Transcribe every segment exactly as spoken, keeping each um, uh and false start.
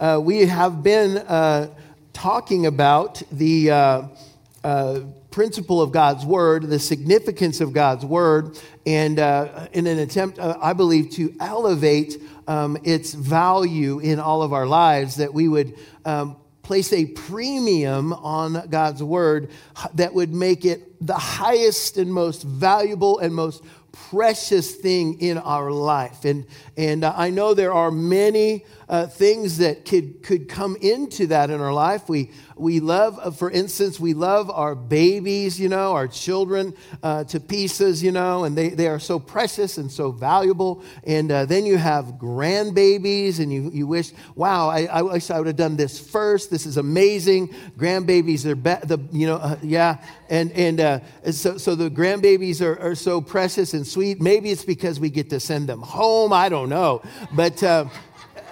uh, we have been uh, talking about the uh, uh, principle of God's Word, the significance of God's Word, and uh, in an attempt, uh, I believe, to elevate um, its value in all of our lives, that we would um, place a premium on God's Word that would make it the highest and most valuable and most precious thing in our life. And and uh, I know there are many uh, things that could could come into that in our life. We we love, uh, for instance, we love our babies, you know, our children uh, to pieces, you know, and they, they are so precious and so valuable. And uh, then you have grandbabies and you, you wish, wow, I, I wish I would have done this first. This is amazing. Grandbabies are, be- the you know, uh, yeah. And and uh, so, so the grandbabies are, are so precious and sweet. Maybe it's because we get to send them home. I don't know. But uh,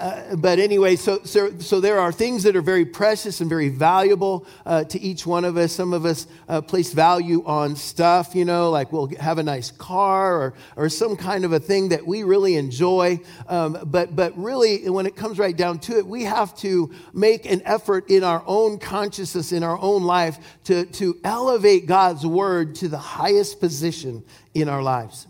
uh, but anyway, so, so so there are things that are very precious and very valuable uh, to each one of us. Some of us uh, place value on stuff, you know, like we'll have a nice car or or some kind of a thing that we really enjoy. Um, but but really, when it comes right down to it, we have to make an effort in our own consciousness, in our own life, to to elevate God's Word to the highest position in our lives.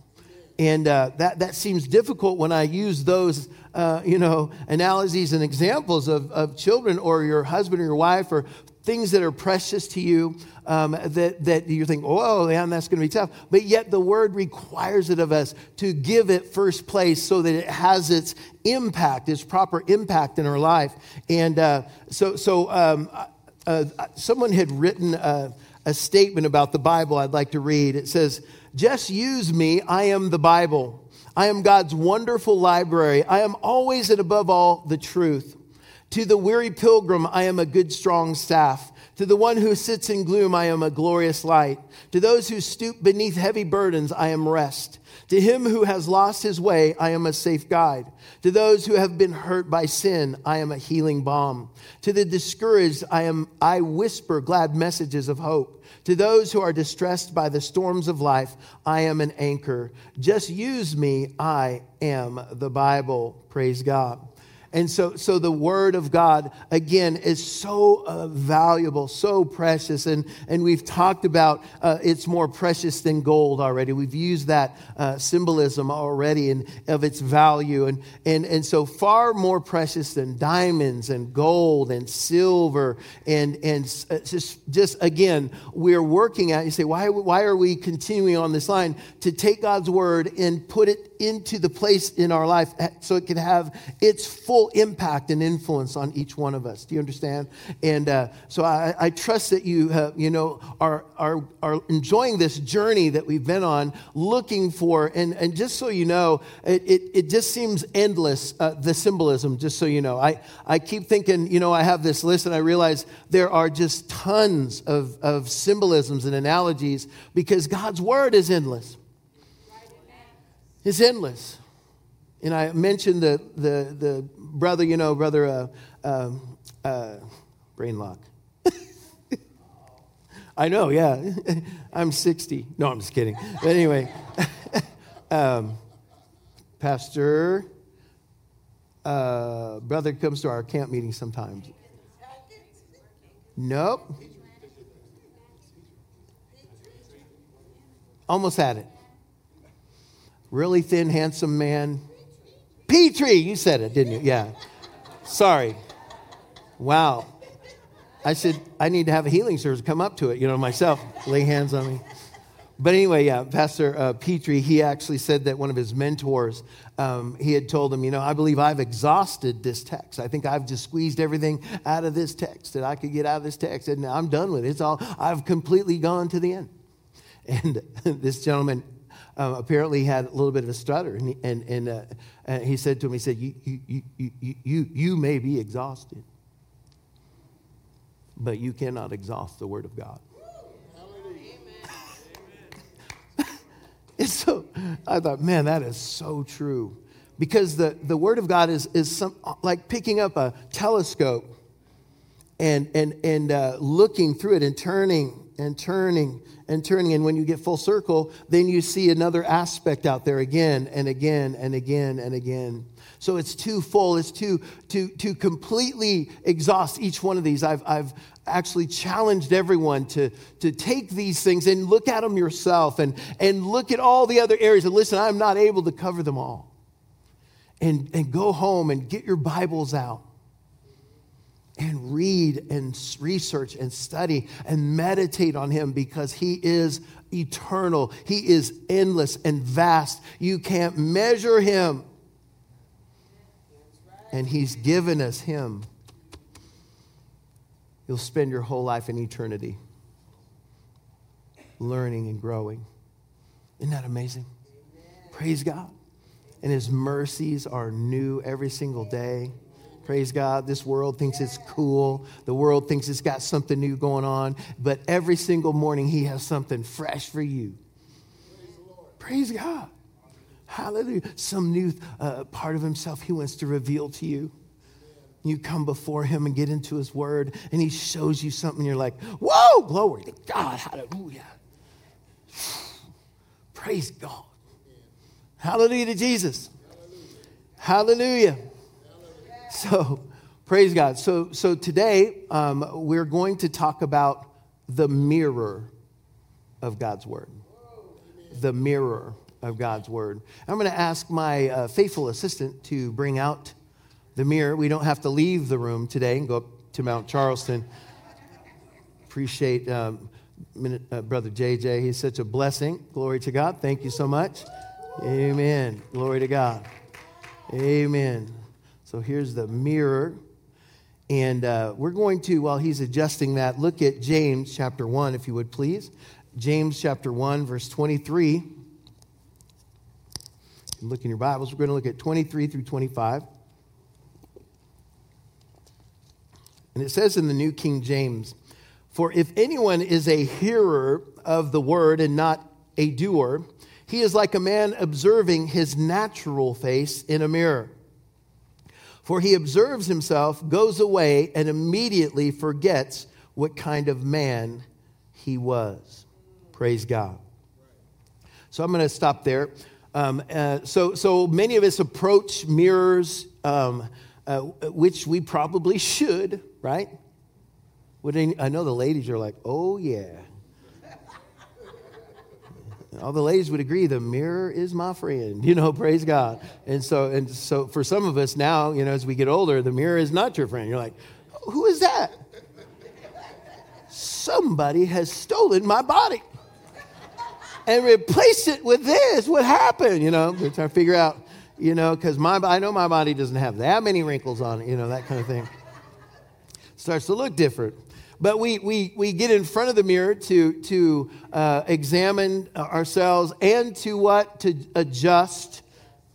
And uh, that, that seems difficult when I use those, uh, you know, analogies and examples of, of children or your husband or your wife or things that are precious to you um, that, that you think, oh, man, that's going to be tough. But yet the Word requires it of us to give it first place so that it has its impact, its proper impact in our life. And uh, so so um, uh, someone had written a, a statement about the Bible I'd like to read. It says, "Just use me, I am the Bible. I am God's wonderful library. I am always and above all the truth. To the weary pilgrim, I am a good strong staff. To the one who sits in gloom, I am a glorious light. To those who stoop beneath heavy burdens, I am rest. To him who has lost his way, I am a safe guide. To those who have been hurt by sin, I am a healing balm. To the discouraged, I am I whisper glad messages of hope. To those who are distressed by the storms of life, I am an anchor. Just use me, I am the Bible." Praise God. And so so the Word of God, again, is so uh, valuable, so precious. And, and we've talked about uh, it's more precious than gold already. We've used that uh, symbolism already and of its value. And, and, and so far more precious than diamonds and gold and silver. And, and just, just, again, we're working at, you say, why, why are we continuing on this line? To take God's Word and put it into the place in our life so it can have its full impact and influence on each one of us. Do you understand? And uh, so I, I trust that you, uh, you know, are are are enjoying this journey that we've been on, looking for. And, and just so you know, it it, it just seems endless. Uh, the symbolism. Just so you know, I I keep thinking, you know, I have this list, and I realize there are just tons of of symbolisms and analogies because God's Word is endless. It's endless. And I mentioned the the the brother, you know, brother, uh, uh, uh, brain lock. I know, yeah. I'm sixty. No, I'm just kidding. But anyway, um, Pastor, uh, brother comes to our camp meeting sometimes. Nope. Almost had it. Really thin, handsome man. Petrie, you said it, didn't you? Yeah. Sorry. Wow. I said, I need to have a healing service. Come up to it, you know, myself. Lay hands on me. But anyway, yeah, Pastor uh, Petrie, he actually said that one of his mentors, um, he had told him, you know, I believe I've exhausted this text. I think I've just squeezed everything out of this text that I could get out of this text. And I'm done with it. It's all, I've completely gone to the end. And this gentleman Um, apparently he had a little bit of a stutter, and he, and, and, uh, and he said to him, he said, you, you, you, you, you, you may be exhausted, but you cannot exhaust the Word of God. It's so, I thought, man, that is so true, because the, the Word of God is, is some, like picking up a telescope and and and uh, looking through it and turning and turning and turning. And when you get full circle, then you see another aspect out there again and again and again and again. So it's too full. It's too to to completely exhaust each one of these. I've I've actually challenged everyone to to take these things and look at them yourself and and look at all the other areas. And listen, I'm not able to cover them all. And and go home and get your Bibles out and read and research and study and meditate on him, because he is eternal. He is endless and vast. You can't measure him. And he's given us him. You'll spend your whole life in eternity learning and growing. Isn't that amazing? Amen. Praise God. And his mercies are new every single day. Praise God. This world thinks it's cool. The world thinks it's got something new going on. But every single morning he has something fresh for you. Praise God. Hallelujah. Some new uh, part of himself he wants to reveal to you. You come before him and get into his word, and he shows you something. You're like, whoa, glory to God. Hallelujah. Praise God. Hallelujah to Jesus. Hallelujah. Hallelujah. So, praise God. So, so today um, we're going to talk about the mirror of God's word. The mirror of God's word. I'm going to ask my uh, faithful assistant to bring out the mirror. We don't have to leave the room today and go up to Mount Charleston. Appreciate um, uh, Brother J J. He's such a blessing. Glory to God. Thank you so much. Amen. Glory to God. Amen. So here's the mirror. And uh, we're going to, while he's adjusting that, look at James chapter one, if you would please. James chapter one, verse twenty-three. Look in your Bibles. We're going to look at twenty-three through twenty-five. And it says in the New King James, "For if anyone is a hearer of the word and not a doer, he is like a man observing his natural face in a mirror. For he observes himself, goes away, and immediately forgets what kind of man he was." Praise God. So I'm going to stop there. Um, uh, so, so many of us approach mirrors, um, uh, which we probably should, right? Would any, I know the ladies are like, oh, yeah. All the ladies would agree, the mirror is my friend, you know, praise God. And so and so for some of us now, you know, as we get older, the mirror is not your friend. You're like, who is that? Somebody has stolen my body and replaced it with this. What happened? You know, we're trying to figure out, you know, because my I know my body doesn't have that many wrinkles on it, you know, that kind of thing. Starts to look different. But we we we get in front of the mirror to to uh, examine ourselves and to what? To adjust.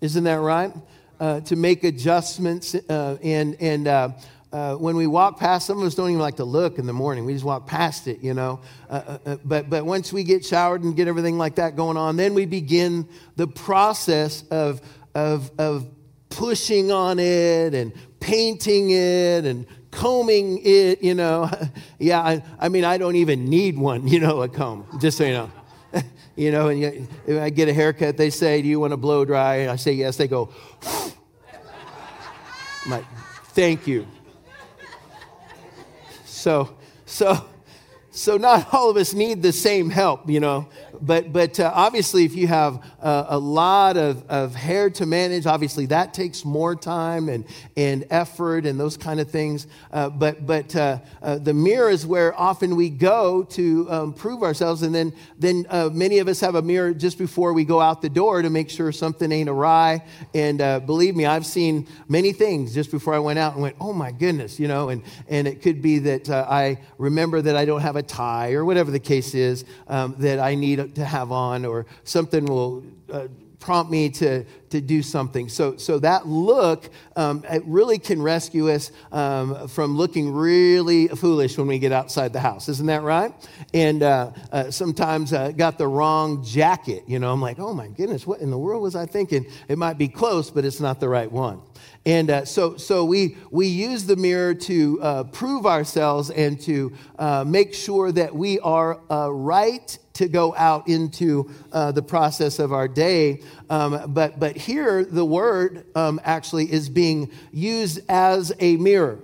Isn't that right? Uh, to make adjustments. Uh, and and uh, uh, when we walk past, some of us don't even like to look in the morning. We just walk past it, you know. Uh, uh, but, but once we get showered and get everything like that going on, then we begin the process of of of pushing on it and painting it and combing it, you know. Yeah, I, I mean, I don't even need one, you know, a comb, just so you know. You know, and you, if I get a haircut, they say, do you want to blow dry? And I say, yes. They go, I'm like, thank you. So, so, so not all of us need the same help, you know. But, but uh, obviously, if you have uh, a lot of, of hair to manage, obviously that takes more time and, and effort and those kind of things. Uh, but, but uh, uh, the mirror is where often we go to um, prove ourselves, and then then uh, many of us have a mirror just before we go out the door to make sure something ain't awry. And uh, believe me, I've seen many things just before I went out and went, oh my goodness, you know. And and it could be that uh, I remember that I don't have a tie or whatever the case is um, that I need to have on, or something will uh, prompt me to to do something. So so that look, um, it really can rescue us um, from looking really foolish when we get outside the house. Isn't that right? And uh, uh, sometimes I uh, got the wrong jacket. You know, I'm like, oh my goodness, what in the world was I thinking? It might be close, but it's not the right one. And uh, so so we we use the mirror to uh, prove ourselves and to uh, make sure that we are uh, right to go out into uh, the process of our day. Um, but, but here, the word um, actually is being used as a mirror.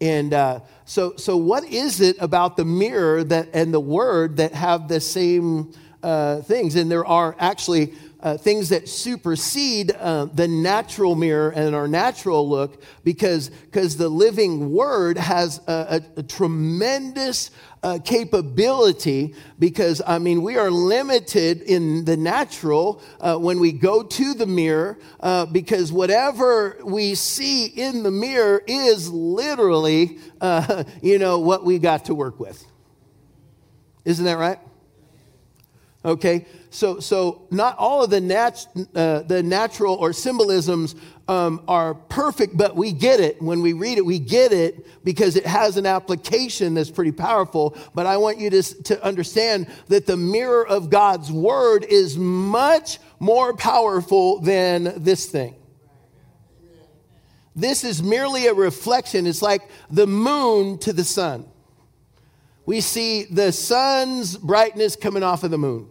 And uh, so so what is it about the mirror that and the word that have the same uh, things? And there are actually Uh, things that supersede uh, the natural mirror and our natural look, because because the living word has a, a, a tremendous uh, capability, because, I mean, we are limited in the natural uh, when we go to the mirror, uh, because whatever we see in the mirror is literally, uh, you know, what we got to work with. Isn't that right? Okay, so so not all of the nat- uh, the natural or symbolisms um, are perfect, but we get it. When we read it, we get it because it has an application that's pretty powerful. But I want you to, to understand that the mirror of God's word is much more powerful than this thing. This is merely a reflection. It's like the moon to the sun. We see the sun's brightness coming off of the moon.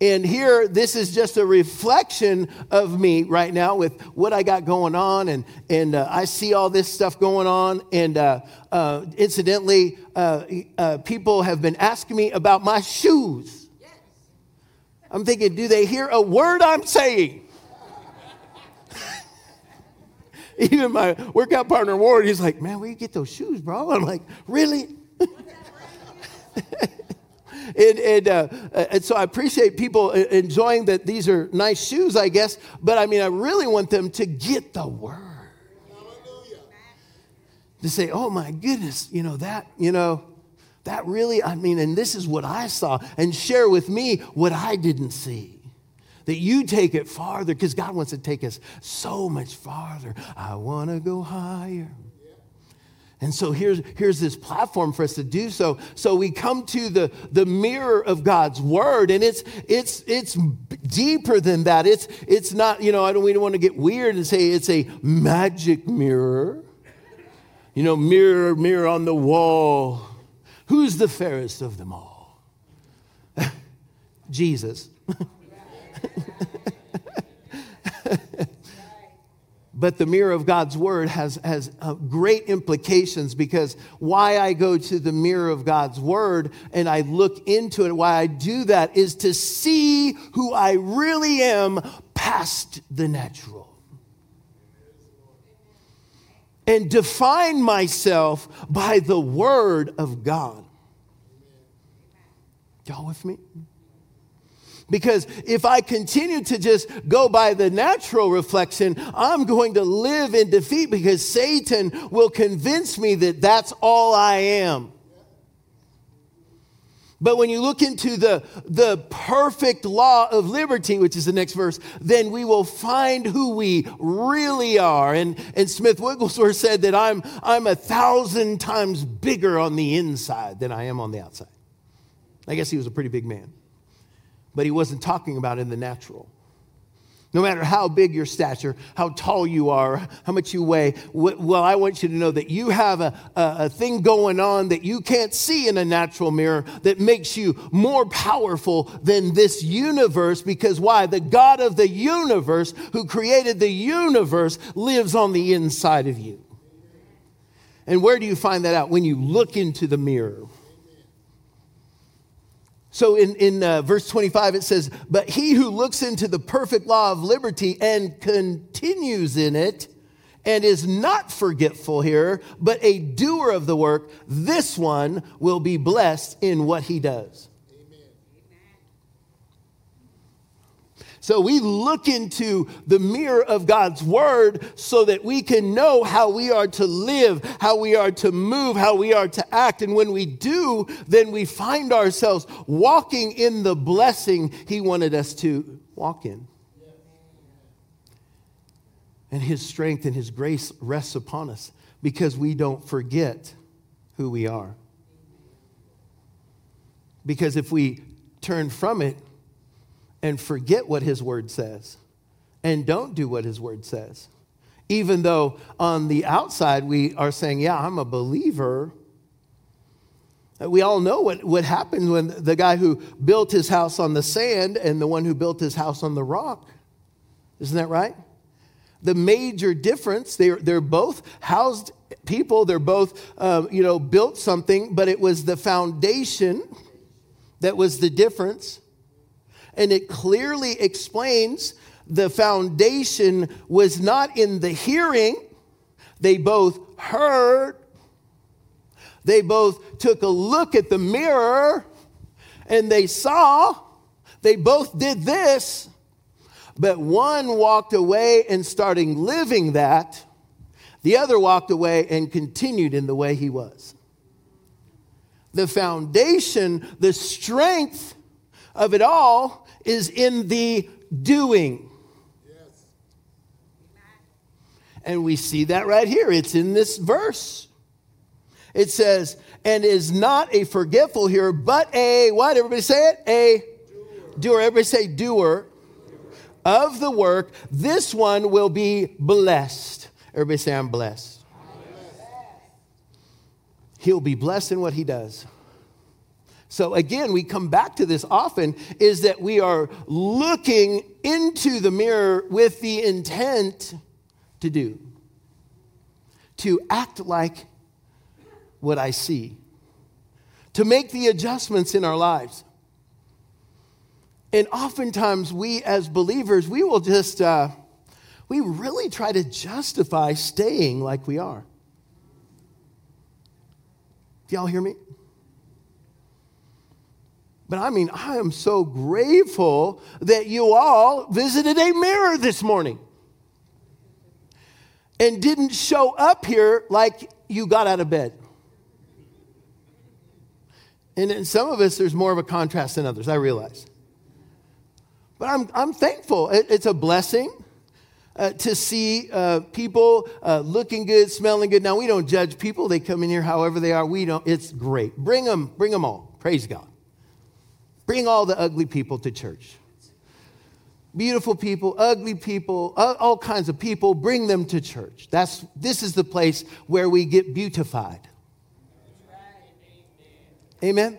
And here, this is just a reflection of me right now with what I got going on. And, and uh, I see all this stuff going on. And uh, uh, incidentally, uh, uh, people have been asking me about my shoes. Yes. I'm thinking, do they hear a word I'm saying? Even my workout partner, Ward, he's like, man, where you get those shoes, bro? I'm like, really? and and, uh, and so I appreciate people enjoying that these are nice shoes, I guess. But, I mean, I really want them to get the word. Hallelujah. To say, oh, my goodness, you know, that, you know, that really, I mean, and this is what I saw. And share with me what I didn't see. That you take it farther, because God wants to take us so much farther. I want to go higher. And so here's here's this platform for us to do so. So we come to the, the mirror of God's word, and it's it's it's deeper than that. It's it's not, you know, I don't we don't want to get weird and say it's a magic mirror. You know, mirror, mirror on the wall. Who's the fairest of them all? Jesus. But the mirror of God's word has, has uh, great implications, because why I go to the mirror of God's word and I look into it, why I do that is to see who I really am past the natural. And define myself by the word of God. Y'all with me? Because if I continue to just go by the natural reflection, I'm going to live in defeat, because Satan will convince me that that's all I am. But when you look into the, the perfect law of liberty, which is the next verse, then we will find who we really are. And, and Smith Wigglesworth said that I'm, I'm a thousand times bigger on the inside than I am on the outside. I guess he was a pretty big man. But he wasn't talking about in the natural. No matter how big your stature, how tall you are, how much you weigh, well, I want you to know that you have a, a, a thing going on that you can't see in a natural mirror that makes you more powerful than this universe. Because why? The God of the universe, who created the universe, lives on the inside of you. And where do you find that out? When you look into the mirror. So in, in uh, verse twenty-five, it says, but he who looks into the perfect law of liberty and continues in it and is not forgetful here, but a doer of the work, this one will be blessed in what he does. So we look into the mirror of God's word so that we can know how we are to live, how we are to move, how we are to act. And when we do, then we find ourselves walking in the blessing he wanted us to walk in. And his strength and his grace rests upon us because we don't forget who we are. Because if we turn from it, and forget what his word says and don't do what his word says. Even though on the outside we are saying, yeah, I'm a believer. We all know what, what happened when the guy who built his house on the sand and the one who built his house on the rock. Isn't that right? The major difference, they're, they're both housed people. They're both, uh, you know, built something, but it was the foundation that was the difference. And it clearly explains the foundation was not in the hearing. They both heard. They both took a look at the mirror and they saw. They both did this, but one walked away and started living that. The other walked away and continued in the way he was. The foundation, the strength of it all is in the doing. Yes. And we see that right here. It's in this verse. It says, and is not a forgetful hearer, but a, what? Everybody say it? A doer. doer. Everybody say doer. doer of the work. This one will be blessed. Everybody say, I'm blessed. I'm blessed. He'll be blessed in what he does. So again, we come back to this often, is that we are looking into the mirror with the intent to do, to act like what I see, to make the adjustments in our lives. And oftentimes we as believers, we will just, uh, we really try to justify staying like we are. Do y'all hear me? But I mean, I am so grateful that you all visited a mirror this morning and didn't show up here like you got out of bed. And in some of us, there's more of a contrast than others, I realize. But I'm I'm thankful. It, it's a blessing uh, to see uh, people uh, looking good, smelling good. Now, we don't judge people. They come in here however they are. We don't. It's great. Bring them. Bring them all. Praise God. Bring all the ugly people to church. Beautiful people, ugly people, all kinds of people, bring them to church. That's this is the place where we get beautified. Amen.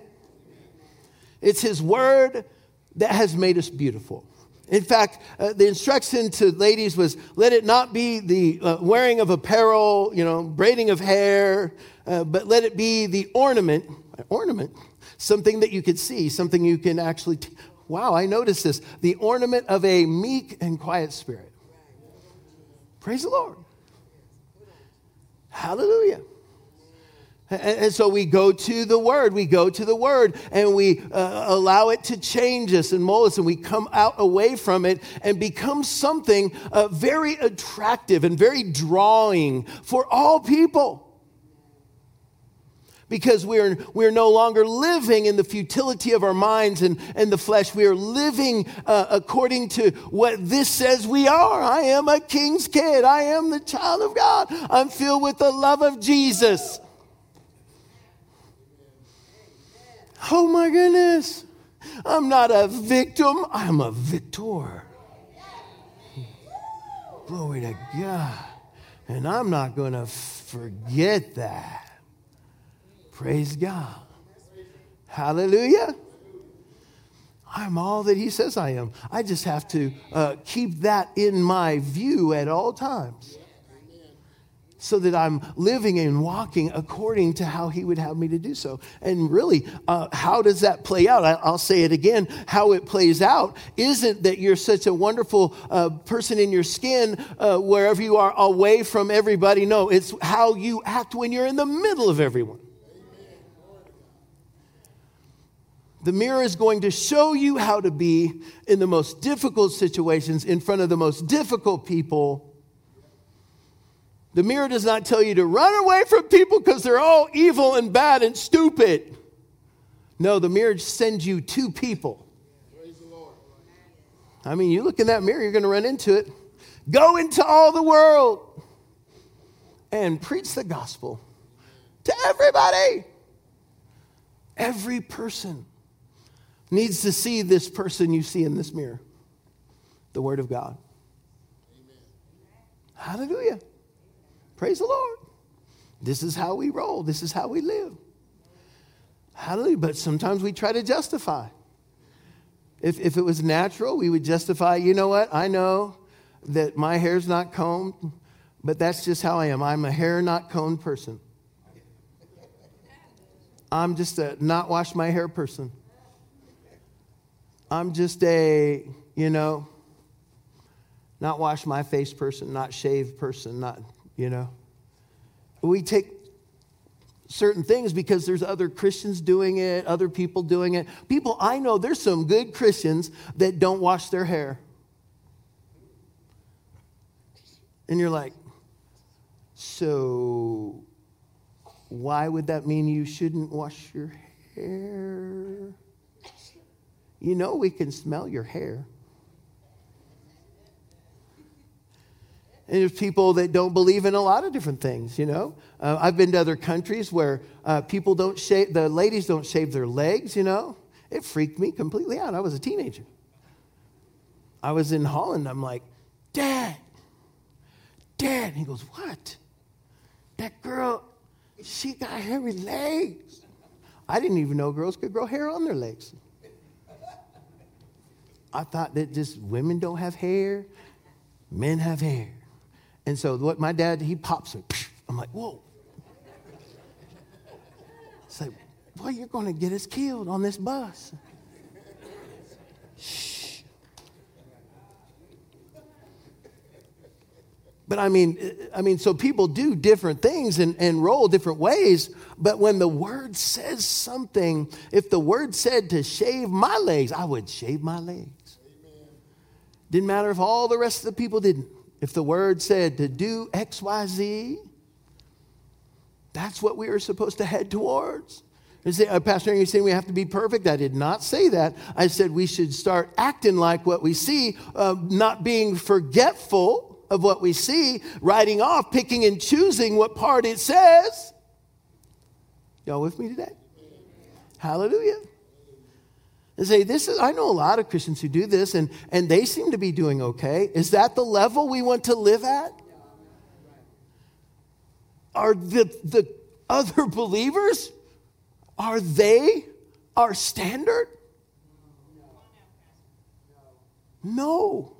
It's his word that has made us beautiful. In fact, uh, the instruction to ladies was, let it not be the uh, wearing of apparel, you know, braiding of hair, uh, but let it be the ornament, ornament, something that you could see, something you can actually, t- wow, I noticed this, the ornament of a meek and quiet spirit. Praise the Lord. Hallelujah. And, and so we go to the word, we go to the word, and we uh, allow it to change us and mold us, and we come out away from it and become something uh, very attractive and very drawing for all people. Because we're we're no longer living in the futility of our minds and, and the flesh. We are living uh, according to what this says we are. I am a king's kid. I am the child of God. I'm filled with the love of Jesus. Oh my goodness. I'm not a victim. I'm a victor. Glory to God. And I'm not going to forget that. Praise God. Hallelujah. I'm all that he says I am. I just have to uh, keep that in my view at all times so that I'm living and walking according to how he would have me to do so. And really, uh, how does that play out? I, I'll say it again. How it plays out isn't that you're such a wonderful uh, person in your skin uh, wherever you are away from everybody. No, it's how you act when you're in the middle of everyone. The mirror is going to show you how to be in the most difficult situations, in front of the most difficult people. The mirror does not tell you to run away from people because they're all evil and bad and stupid. No, the mirror sends you to people. Praise the Lord. I mean, you look in that mirror, you're going to run into it. Go into all the world and preach the gospel to everybody. Every person needs to see this person you see in this mirror, the Word of God. Hallelujah. Praise the Lord. This is how we roll. This is how we live. Hallelujah. But sometimes we try to justify. If, if it was natural, we would justify, you know what? I know that my hair's not combed, but that's just how I am. I'm a hair not combed person. I'm just a not wash my hair person. I'm just a, you know, not wash my face person, not shave person, not, you know. We take certain things because there's other Christians doing it, other people doing it. People, I know there's some good Christians that don't wash their hair. And you're like, so why would that mean you shouldn't wash your hair? You know we can smell your hair. And there's people that don't believe in a lot of different things, you know. Uh, I've been to other countries where uh, people don't shave, the ladies don't shave their legs, you know. It freaked me completely out. I was a teenager. I was in Holland. I'm like, Dad, Dad. And he goes, what? That girl, she got hairy legs. I didn't even know girls could grow hair on their legs. I thought that just women don't have hair, men have hair. And so what my dad, he pops it. I'm like, whoa. It's like, boy, you're going to get us killed on this bus. Shh. But I mean, I mean, so people do different things and, and roll different ways. But when the word says something, if the word said to shave my legs, I would shave my legs. Didn't matter if all the rest of the people didn't. If the word said to do X, Y, Z, that's what we are supposed to head towards. Say, uh, Pastor, are you saying we have to be perfect? I did not say that. I said we should start acting like what we see, uh, not being forgetful of what we see, writing off, picking and choosing what part it says. Y'all with me today? Hallelujah. And say, this is, I know a lot of Christians who do this, and, and they seem to be doing okay. Is that the level we want to live at? Are the, the other believers, are they our standard? No.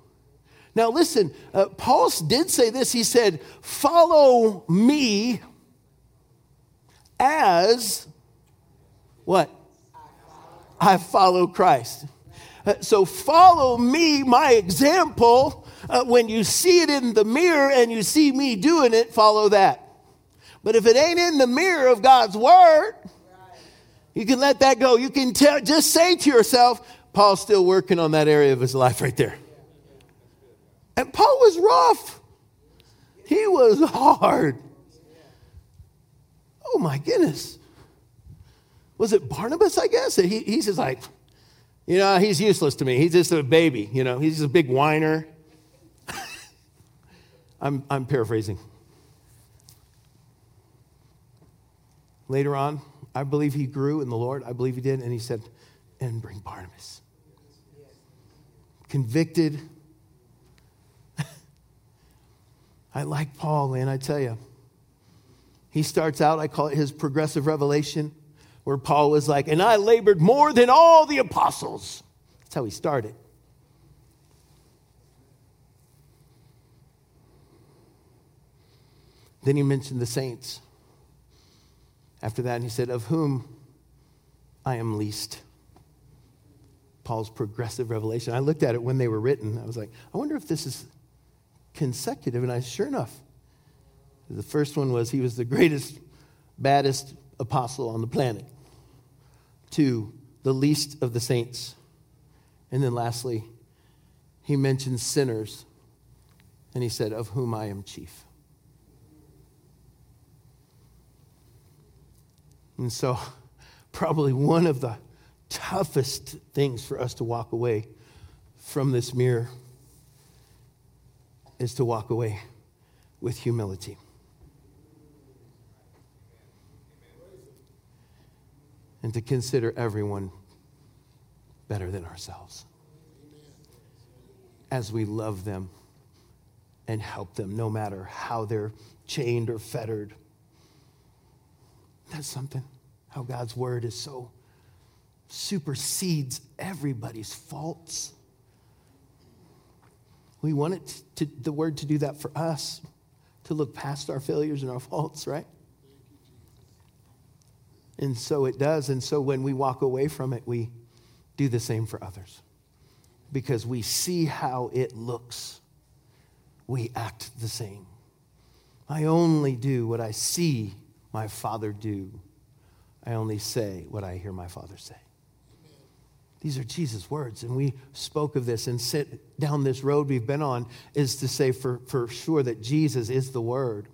Now listen, uh, Paul did say this. He said, follow me as what? I follow Christ. Uh, so follow me, my example. Uh, when you see it in the mirror and you see me doing it, follow that. But if it ain't in the mirror of God's word, you can let that go. You can tell, just say to yourself, Paul's still working on that area of his life right there. And Paul was rough. He was hard. Oh my goodness. Was it Barnabas, I guess? He, he's just like, you know, he's useless to me. He's just a baby, you know. He's just a big whiner. I'm, I'm paraphrasing. Later on, I believe he grew in the Lord. I believe he did. And he said, and bring Barnabas. Convicted. I like Paul, man, I tell you. He starts out, I call it his progressive revelation. Where Paul was like, and I labored more than all the apostles. That's how he started. Then he mentioned the saints. After that, he said, of whom I am least. Paul's progressive revelation. I looked at it when they were written. I was like, I wonder if this is consecutive. And I, sure enough, the first one was he was the greatest, baddest apostle on the planet. Two, the least of the saints. And then lastly, he mentioned sinners, and he said, of whom I am chief. And so probably one of the toughest things for us to walk away from this mirror is to walk away with humility. And to consider everyone better than ourselves as we love them and help them no matter how they're chained or fettered. That's something, how God's word is so supersedes everybody's faults. We want it to, the word to do that for us, to look past our failures and our faults, right? And so it does. And so when we walk away from it, we do the same for others because we see how it looks. We act the same. I only do what I see my Father do. I only say what I hear my Father say. These are Jesus' words, and we spoke of this and sit down this road we've been on is to say for, for sure that Jesus is the Word.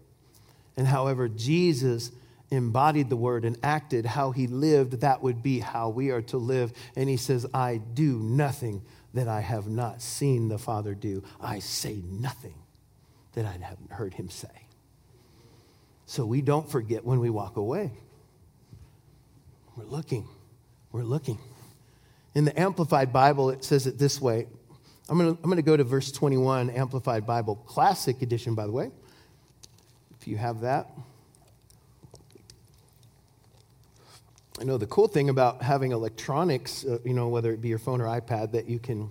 And however Jesus embodied the Word and acted how he lived, that would be how we are to live. And he says, I do nothing that I have not seen the Father do. I say nothing that I haven't heard him say. So we don't forget when we walk away. We're looking. We're looking. In the Amplified Bible, it says it this way. I'm going to I'm going to go to verse twenty-one, Amplified Bible, Classic Edition, by the way, if you have that. I know the cool thing about having electronics, uh, you know, whether it be your phone or iPad, that you can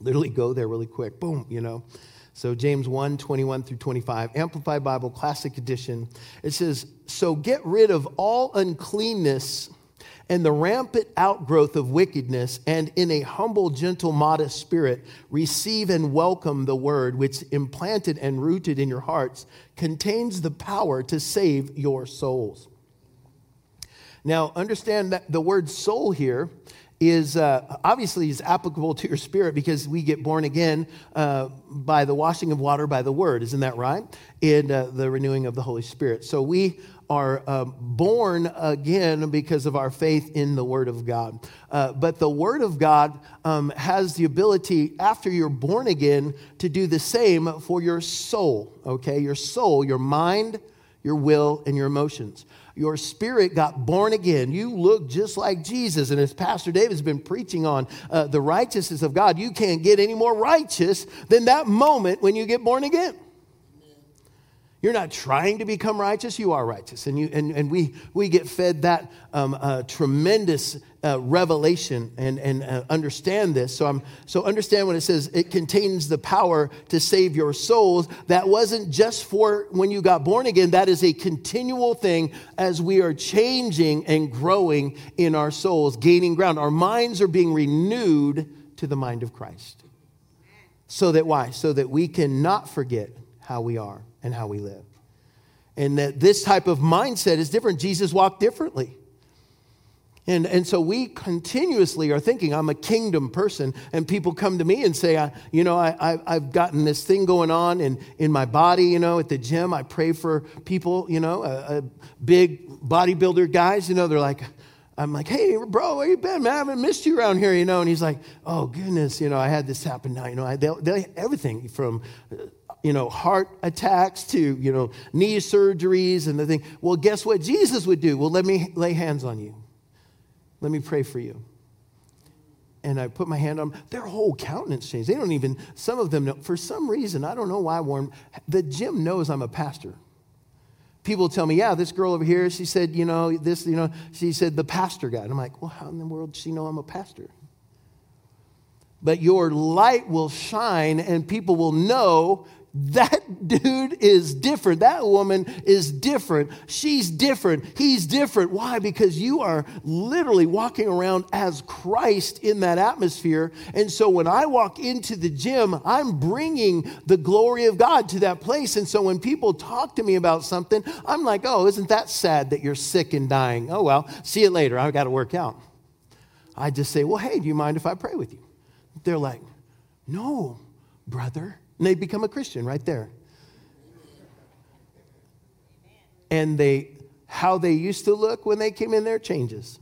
literally go there really quick. Boom, you know. So James one, twenty-one through twenty-five, Amplified Bible, Classic Edition. It says, so get rid of all uncleanness and the rampant outgrowth of wickedness, and in a humble, gentle, modest spirit, receive and welcome the word which, implanted and rooted in your hearts, contains the power to save your souls. Now, understand that the word soul here is uh, obviously is applicable to your spirit because we get born again uh, by the washing of water by the word. Isn't that right? In uh, the renewing of the Holy Spirit. So we are uh, born again because of our faith in the Word of God. Uh, but the Word of God um, has the ability, after you're born again, to do the same for your soul, okay? Your soul, your mind, your will, and your emotions. Your spirit got born again. You look just like Jesus. And as Pastor David's been preaching on uh, the righteousness of God, you can't get any more righteous than that moment when you get born again. Amen. You're not trying to become righteous. You are righteous. And you and, and we we get fed that um, uh, tremendous uh, revelation and, and uh, understand this. So, I'm, so understand when it says it contains the power to save your souls. That wasn't just for when you got born again. That is a continual thing as we are changing and growing in our souls, gaining ground. Our minds are being renewed to the mind of Christ. So that why? So that we cannot forget how we are and how we live. And that this type of mindset is different. Jesus walked differently. And and so we continuously are thinking, I'm a kingdom person. And people come to me and say, I, you know, I, I, I've gotten this thing going on in, in my body, you know, at the gym. I pray for people, you know, uh, uh, big bodybuilder guys, you know, they're like, I'm like, hey, bro, where you been, man? I haven't missed you around here, you know. And he's like, oh, goodness, you know, I had this happen now. You know, I, they, they, everything from... Uh, you know, heart attacks to, you know, knee surgeries and the thing. Well, guess what Jesus would do? Well, let me lay hands on you. Let me pray for you. And I put my hand on them. Their whole countenance changed. They don't even, some of them, know, for some reason, I don't know why, Warren, the gym knows I'm a pastor. People tell me, yeah, this girl over here, she said, you know, this, you know, she said the pastor guy. And I'm like, well, how in the world does she know I'm a pastor? But your light will shine and people will know that dude is different. That woman is different. She's different. He's different. Why? Because you are literally walking around as Christ in that atmosphere. And so when I walk into the gym, I'm bringing the glory of God to that place. And so when people talk to me about something, I'm like, oh, isn't that sad that you're sick and dying? Oh, well, see you later. I've got to work out. I just say, well, hey, do you mind if I pray with you? They're like, no, brother. And they become a Christian right there. And they, how they used to look when they came in there changes.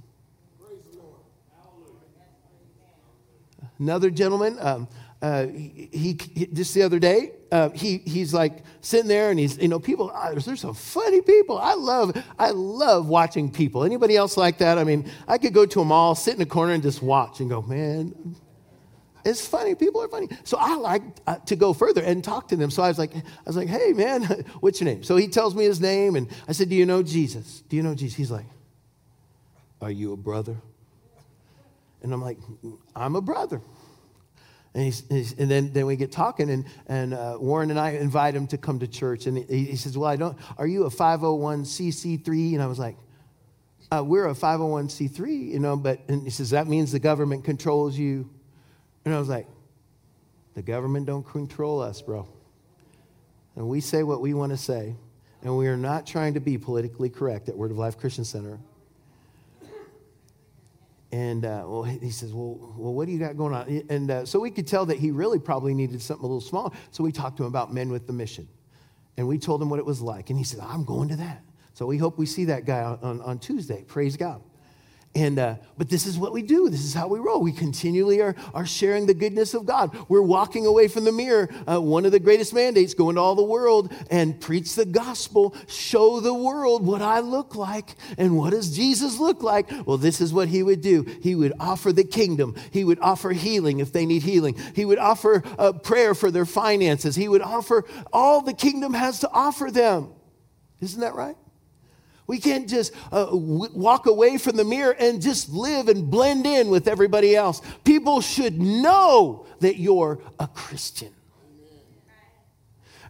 Another gentleman, um, uh, he, he, he just the other day, uh, he he's like sitting there and he's, you know, people, oh, there's some funny people. I love, I love watching people. Anybody else like that? I mean, I could go to a mall, sit in a corner and just watch and go, man. It's funny. People are funny. So I like uh, to go further and talk to them. So I was like, I was like, hey, man, what's your name? So he tells me his name. And I said, do you know Jesus? Do you know Jesus? He's like, are you a brother? And I'm like, I'm a brother. And, he's, he's, and then, then we get talking, and, and uh, Warren and I invite him to come to church. And he, he says, well, I don't, are you a five oh one c c three? And I was like, uh, we're a five oh one c three, you know, but, and he says, that means the government controls you. And I was like, the government don't control us, bro. And we say what we want to say, and we are not trying to be politically correct at Word of Life Christian Center. And uh, well, he says, well, well, what do you got going on? And uh, so we could tell that he really probably needed something a little smaller. So we talked to him about Men with the Mission. And we told him what it was like. And he said, I'm going to that. So we hope we see that guy on, on, on Tuesday. Praise God. And uh, but this is what we do. This is how we roll. We continually are, are sharing the goodness of God. We're walking away from the mirror. Uh, one of the greatest mandates, go into all the world and preach the gospel. Show the world what I look like. And what does Jesus look like? Well, this is what he would do. He would offer the kingdom. He would offer healing if they need healing. He would offer uh, prayer for their finances. He would offer all the kingdom has to offer them. Isn't that right? We can't just uh, w- walk away from the mirror and just live and blend in with everybody else. People should know that you're a Christian.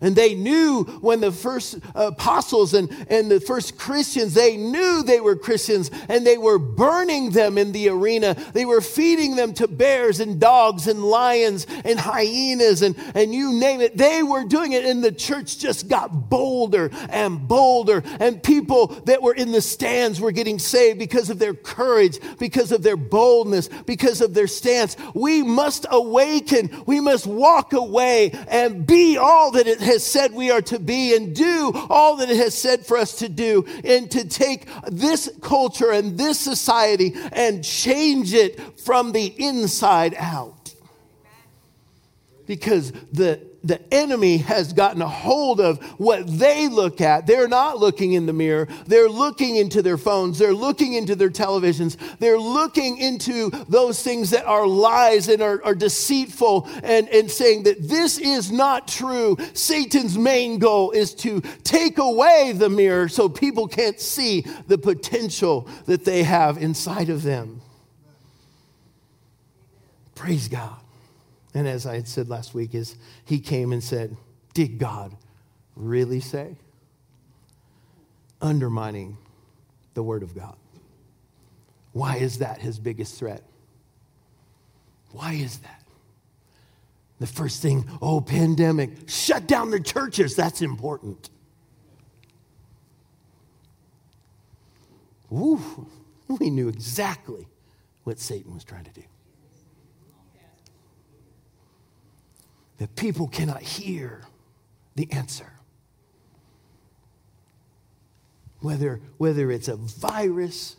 And they knew when the first apostles and, and the first Christians, they knew they were Christians, and they were burning them in the arena. They were feeding them to bears and dogs and lions and hyenas and, and you name it. They were doing it, and the church just got bolder and bolder, and people that were in the stands were getting saved because of their courage, because of their boldness, because of their stance. We must awaken. We must walk away and be all that it has said we are to be, and do all that it has said for us to do, and to take this culture and this society and change it from the inside out. Because the the enemy has gotten a hold of what they look at. They're not looking in the mirror. They're looking into their phones. They're looking into their televisions. They're looking into those things that are lies and are, are deceitful, and, and saying that this is not true. Satan's main goal is to take away the mirror so people can't see the potential that they have inside of them. Praise God. And as I had said last week, is he came and said, did God really say? Undermining the word of God. Why is that his biggest threat? Why is that? The first thing, oh, pandemic, shut down the churches. That's important. Ooh, we knew exactly what Satan was trying to do. That people cannot hear the answer. Whether, whether it's a virus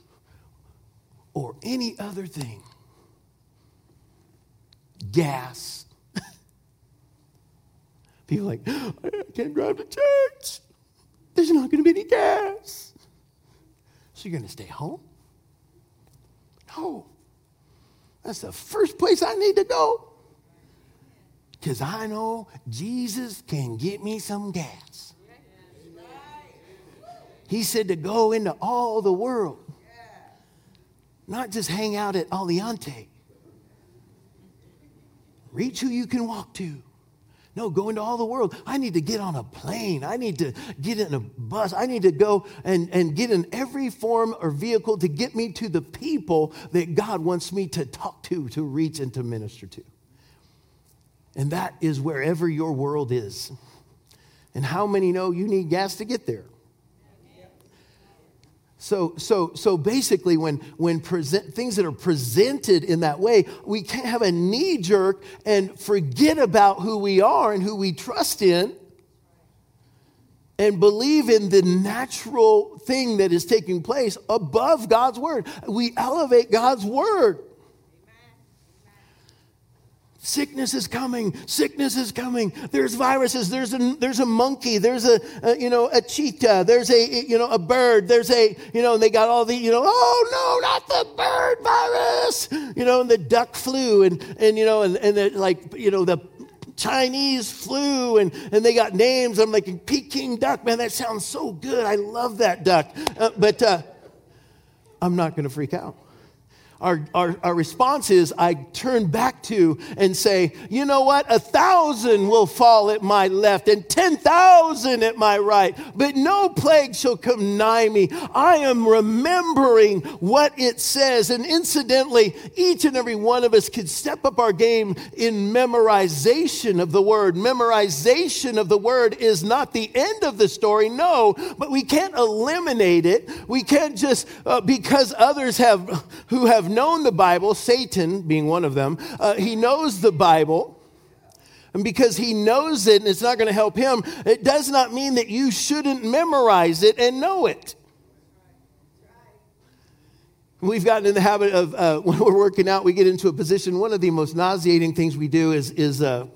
or any other thing, gas. People are like, I can't drive to church. There's not going to be any gas. So you're going to stay home? No. That's the first place I need to go. Because I know Jesus can get me some gas. He said to go into all the world. Not just hang out at Aliante. Reach who you can walk to. No, go into all the world. I need to get on a plane. I need to get in a bus. I need to go and, and get in every form or vehicle to get me to the people that God wants me to talk to, to reach and to minister to. And that is wherever your world is. And how many know you need gas to get there? So so so basically when when present things that are presented in that way, we can't have a knee jerk and forget about who we are and who we trust in, and believe in the natural thing that is taking place above God's word. We elevate God's word. Sickness is coming. Sickness is coming. There's viruses. There's a, there's a monkey. There's a, a, you know, a cheetah. There's a, you know, a bird. There's a, you know, and they got all the, you know, oh no, not the bird virus. You know, and the duck flu and, and you know, and, and the, like, you know, the Chinese flu, and, and they got names. I'm like, Peking duck, man, that sounds so good. I love that duck. Uh, but uh, I'm not going to freak out. Our, our our response is, I turn back to and say, you know what? A thousand will fall at my left and ten thousand at my right, but no plague shall come nigh me. I am remembering what it says. And incidentally, each and every one of us could step up our game in memorization of the word. Memorization of the word is not the end of the story, no, but we can't eliminate it. We can't just, uh, because others have, who have known the Bible, Satan being one of them, uh, he knows the Bible. And because he knows it and it's not going to help him, it does not mean that you shouldn't memorize it and know it. We've gotten in the habit of, uh, when we're working out, we get into a position. One of the most nauseating things we do is, is uh,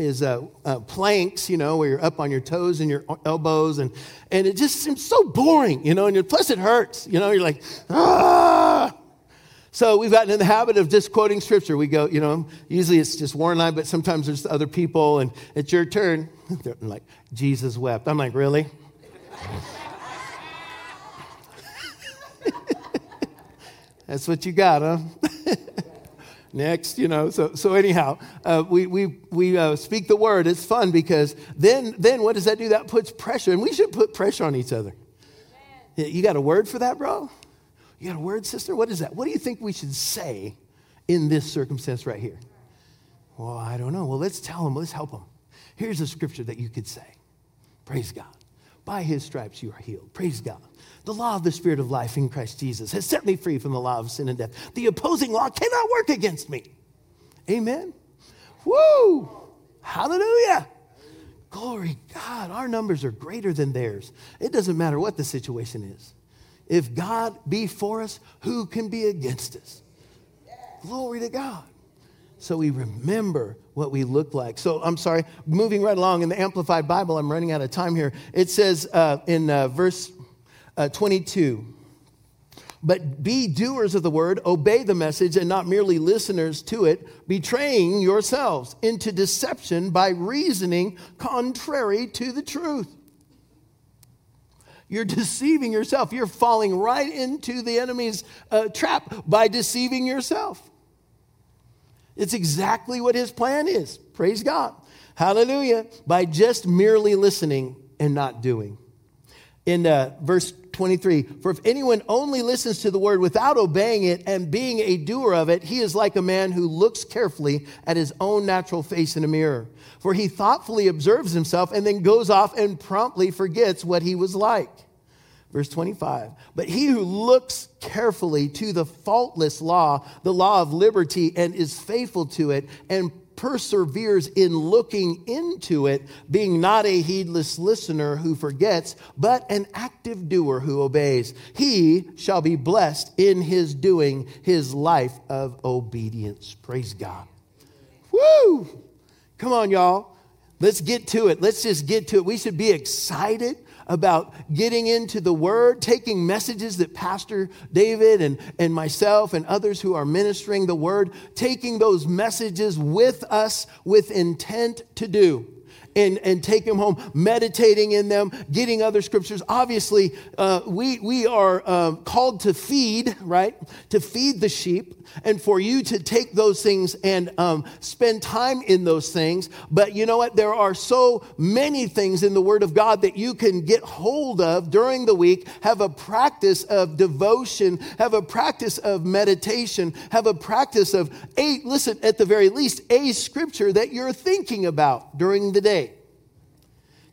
is uh, uh, planks, you know, where you're up on your toes and your elbows, and, and it just seems so boring, you know, and plus it hurts, you know, you're like, ah! So we've gotten in the habit of just quoting scripture. We go, you know, usually it's just Warren and I, but sometimes there's other people, and it's your turn. They're like, Jesus wept. I'm like, really? That's what you got, huh? Next, you know, so so anyhow, uh, we we we uh, speak the word. It's fun because then then what does that do? That puts pressure, and we should put pressure on each other. Amen. You got a word for that, bro? You got a word, sister? What is that? What do you think we should say in this circumstance right here? Well, I don't know. Well, let's tell them. Let's help them. Here's a scripture that you could say. Praise God. By his stripes you are healed. Praise God. The law of the Spirit of life in Christ Jesus has set me free from the law of sin and death. The opposing law cannot work against me. Amen. Woo. Hallelujah. Glory God. Our numbers are greater than theirs. It doesn't matter what the situation is. If God be for us, who can be against us? Glory to God. So we remember what we look like. So I'm sorry, moving right along in the Amplified Bible, I'm running out of time here. It says uh, in uh, verse uh, twenty-two, but be doers of the word, obey the message, and not merely listeners to it, betraying yourselves into deception by reasoning contrary to the truth. You're deceiving yourself. You're falling right into the enemy's uh, trap by deceiving yourself. It's exactly what his plan is. Praise God. Hallelujah. By just merely listening and not doing. In uh, verse twenty-three, for if anyone only listens to the word without obeying it and being a doer of it, he is like a man who looks carefully at his own natural face in a mirror. For he thoughtfully observes himself and then goes off and promptly forgets what he was like. Verse twenty-five, but he who looks carefully to the faultless law, the law of liberty, and is faithful to it and perseveres in looking into it, being not a heedless listener who forgets, but an active doer who obeys. He shall be blessed in his doing, his life of obedience. Praise God. Woo! Come on, y'all. Let's get to it. Let's just get to it. We should be excited about getting into the word, taking messages that Pastor David and, and myself and others who are ministering the word, taking those messages with us with intent to do and, and take them home, meditating in them, getting other scriptures. Obviously, uh, we, we are uh, called to feed, right? To feed the sheep, and for you to take those things and um, spend time in those things. But you know what? There are so many things in the Word of God that you can get hold of during the week, have a practice of devotion, have a practice of meditation, have a practice of a, listen, at the very least, a scripture that you're thinking about during the day.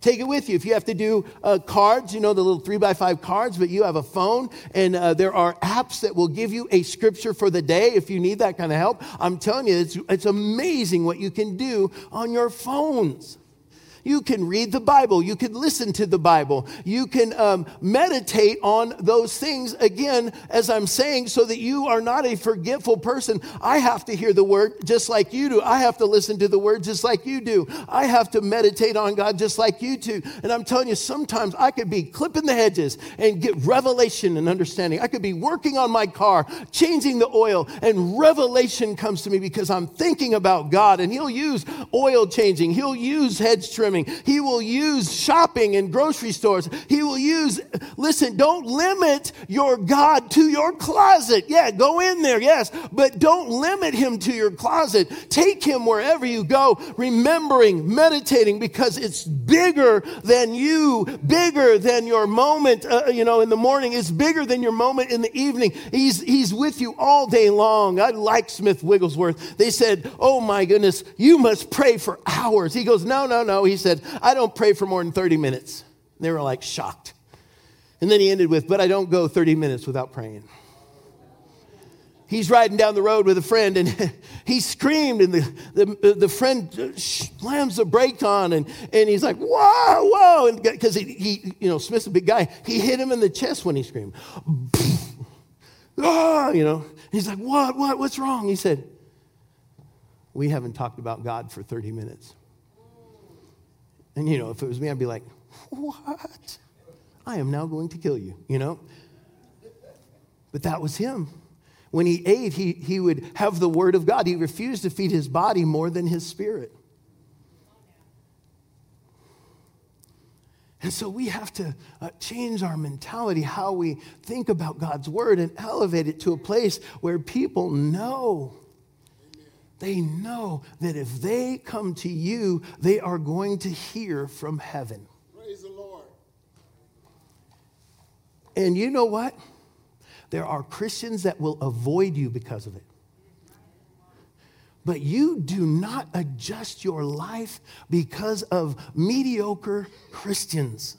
Take it with you. If you have to do uh, cards, you know, the little three by five cards, but you have a phone, and uh, there are apps that will give you a scripture for the day if you need that kind of help. I'm telling you, it's, it's amazing what you can do on your phones. You can read the Bible. You can listen to the Bible. You can um, meditate on those things, again, as I'm saying, so that you are not a forgetful person. I have to hear the word just like you do. I have to listen to the word just like you do. I have to meditate on God just like you do. And I'm telling you, sometimes I could be clipping the hedges and get revelation and understanding. I could be working on my car, changing the oil, and revelation comes to me because I'm thinking about God. And he'll use oil changing. He'll use hedge trimming. He will use shopping in grocery stores. He will use, listen, don't limit your God to your closet. Yeah, go in there, yes, but don't limit him to your closet. Take him wherever you go, remembering, meditating, because it's bigger than you, bigger than your moment, uh, you know, in the morning. It's bigger than your moment in the evening. He's, he's with you all day long. I like Smith Wigglesworth. They said, oh my goodness, you must pray for hours. He goes, no, no, no. He said, I don't pray for more than thirty minutes. And they were like shocked. And then he ended with, but I don't go thirty minutes without praying. He's riding down the road with a friend, and he screamed, and the, the, the friend slams the brake on, and, and he's like, whoa, whoa. And because he, he, you know, Smith's a big guy. He hit him in the chest when he screamed. Oh, you know, he's like, what, what, what's wrong? He said, we haven't talked about God for thirty minutes. And, you know, if it was me, I'd be like, what? I am now going to kill you, you know? But that was him. When he ate, he, he would have the word of God. He refused to feed his body more than his spirit. And so we have to uh, change our mentality, how we think about God's word, and elevate it to a place where people know. They know that if they come to you, they are going to hear from heaven. Praise the Lord. And you know what? There are Christians that will avoid you because of it. But you do not adjust your life because of mediocre Christians.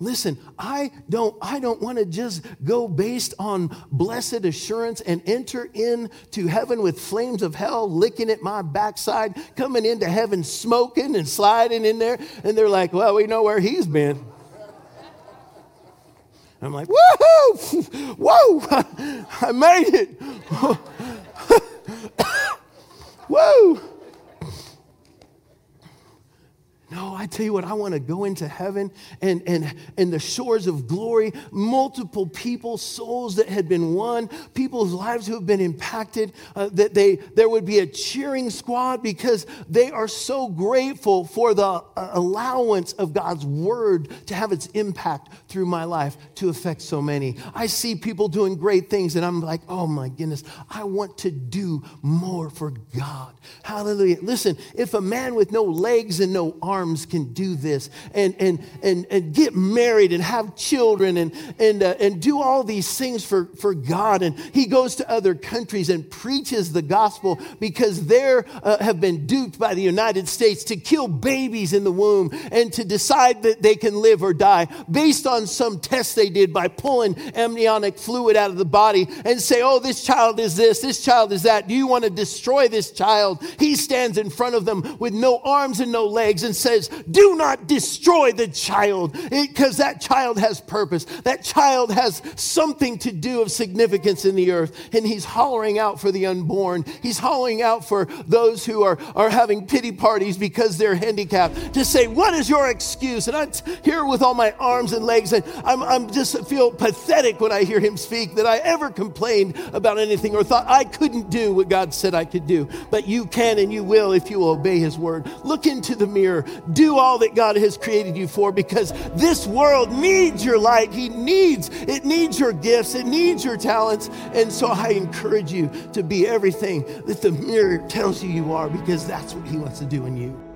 Listen, I don't I don't want to just go based on blessed assurance and enter into heaven with flames of hell licking at my backside, coming into heaven smoking and sliding in there. And they're like, well, we know where he's been. I'm like, woohoo, whoa, I made it. Whoa. No, I tell you what, I want to go into heaven and, and, and the shores of glory, multiple people, souls that had been won, people's lives who have been impacted, uh, that they there would be a cheering squad because they are so grateful for the uh, allowance of God's word to have its impact through my life to affect so many. I see people doing great things and I'm like, oh my goodness, I want to do more for God. Hallelujah. Listen, if a man with no legs and no arms can do this and and and and get married and have children and and uh, and do all these things for for God, and he goes to other countries and preaches the gospel because they're uh, have been duped by the United States to kill babies in the womb and to decide that they can live or die based on some test they did by pulling amniotic fluid out of the body and say, oh, this child is this, this child is that. Do you want to destroy this child? He stands in front of them with no arms and no legs and says, do not destroy the child, because that child has purpose. That child has something to do of significance in the earth. And he's hollering out for the unborn. He's hollering out for those who are, are having pity parties because they're handicapped to say, what is your excuse? And I'm here with all my arms and legs, and I'm, I'm just feel pathetic when I hear him speak that I ever complained about anything or thought I couldn't do what God said I could do. But you can and you will if you will obey his word. Look into the mirror. Do all that God has created you for, because this world needs your light. He needs, it needs your gifts. It needs your talents. And so I encourage you to be everything that the mirror tells you you are, because that's what he wants to do in you.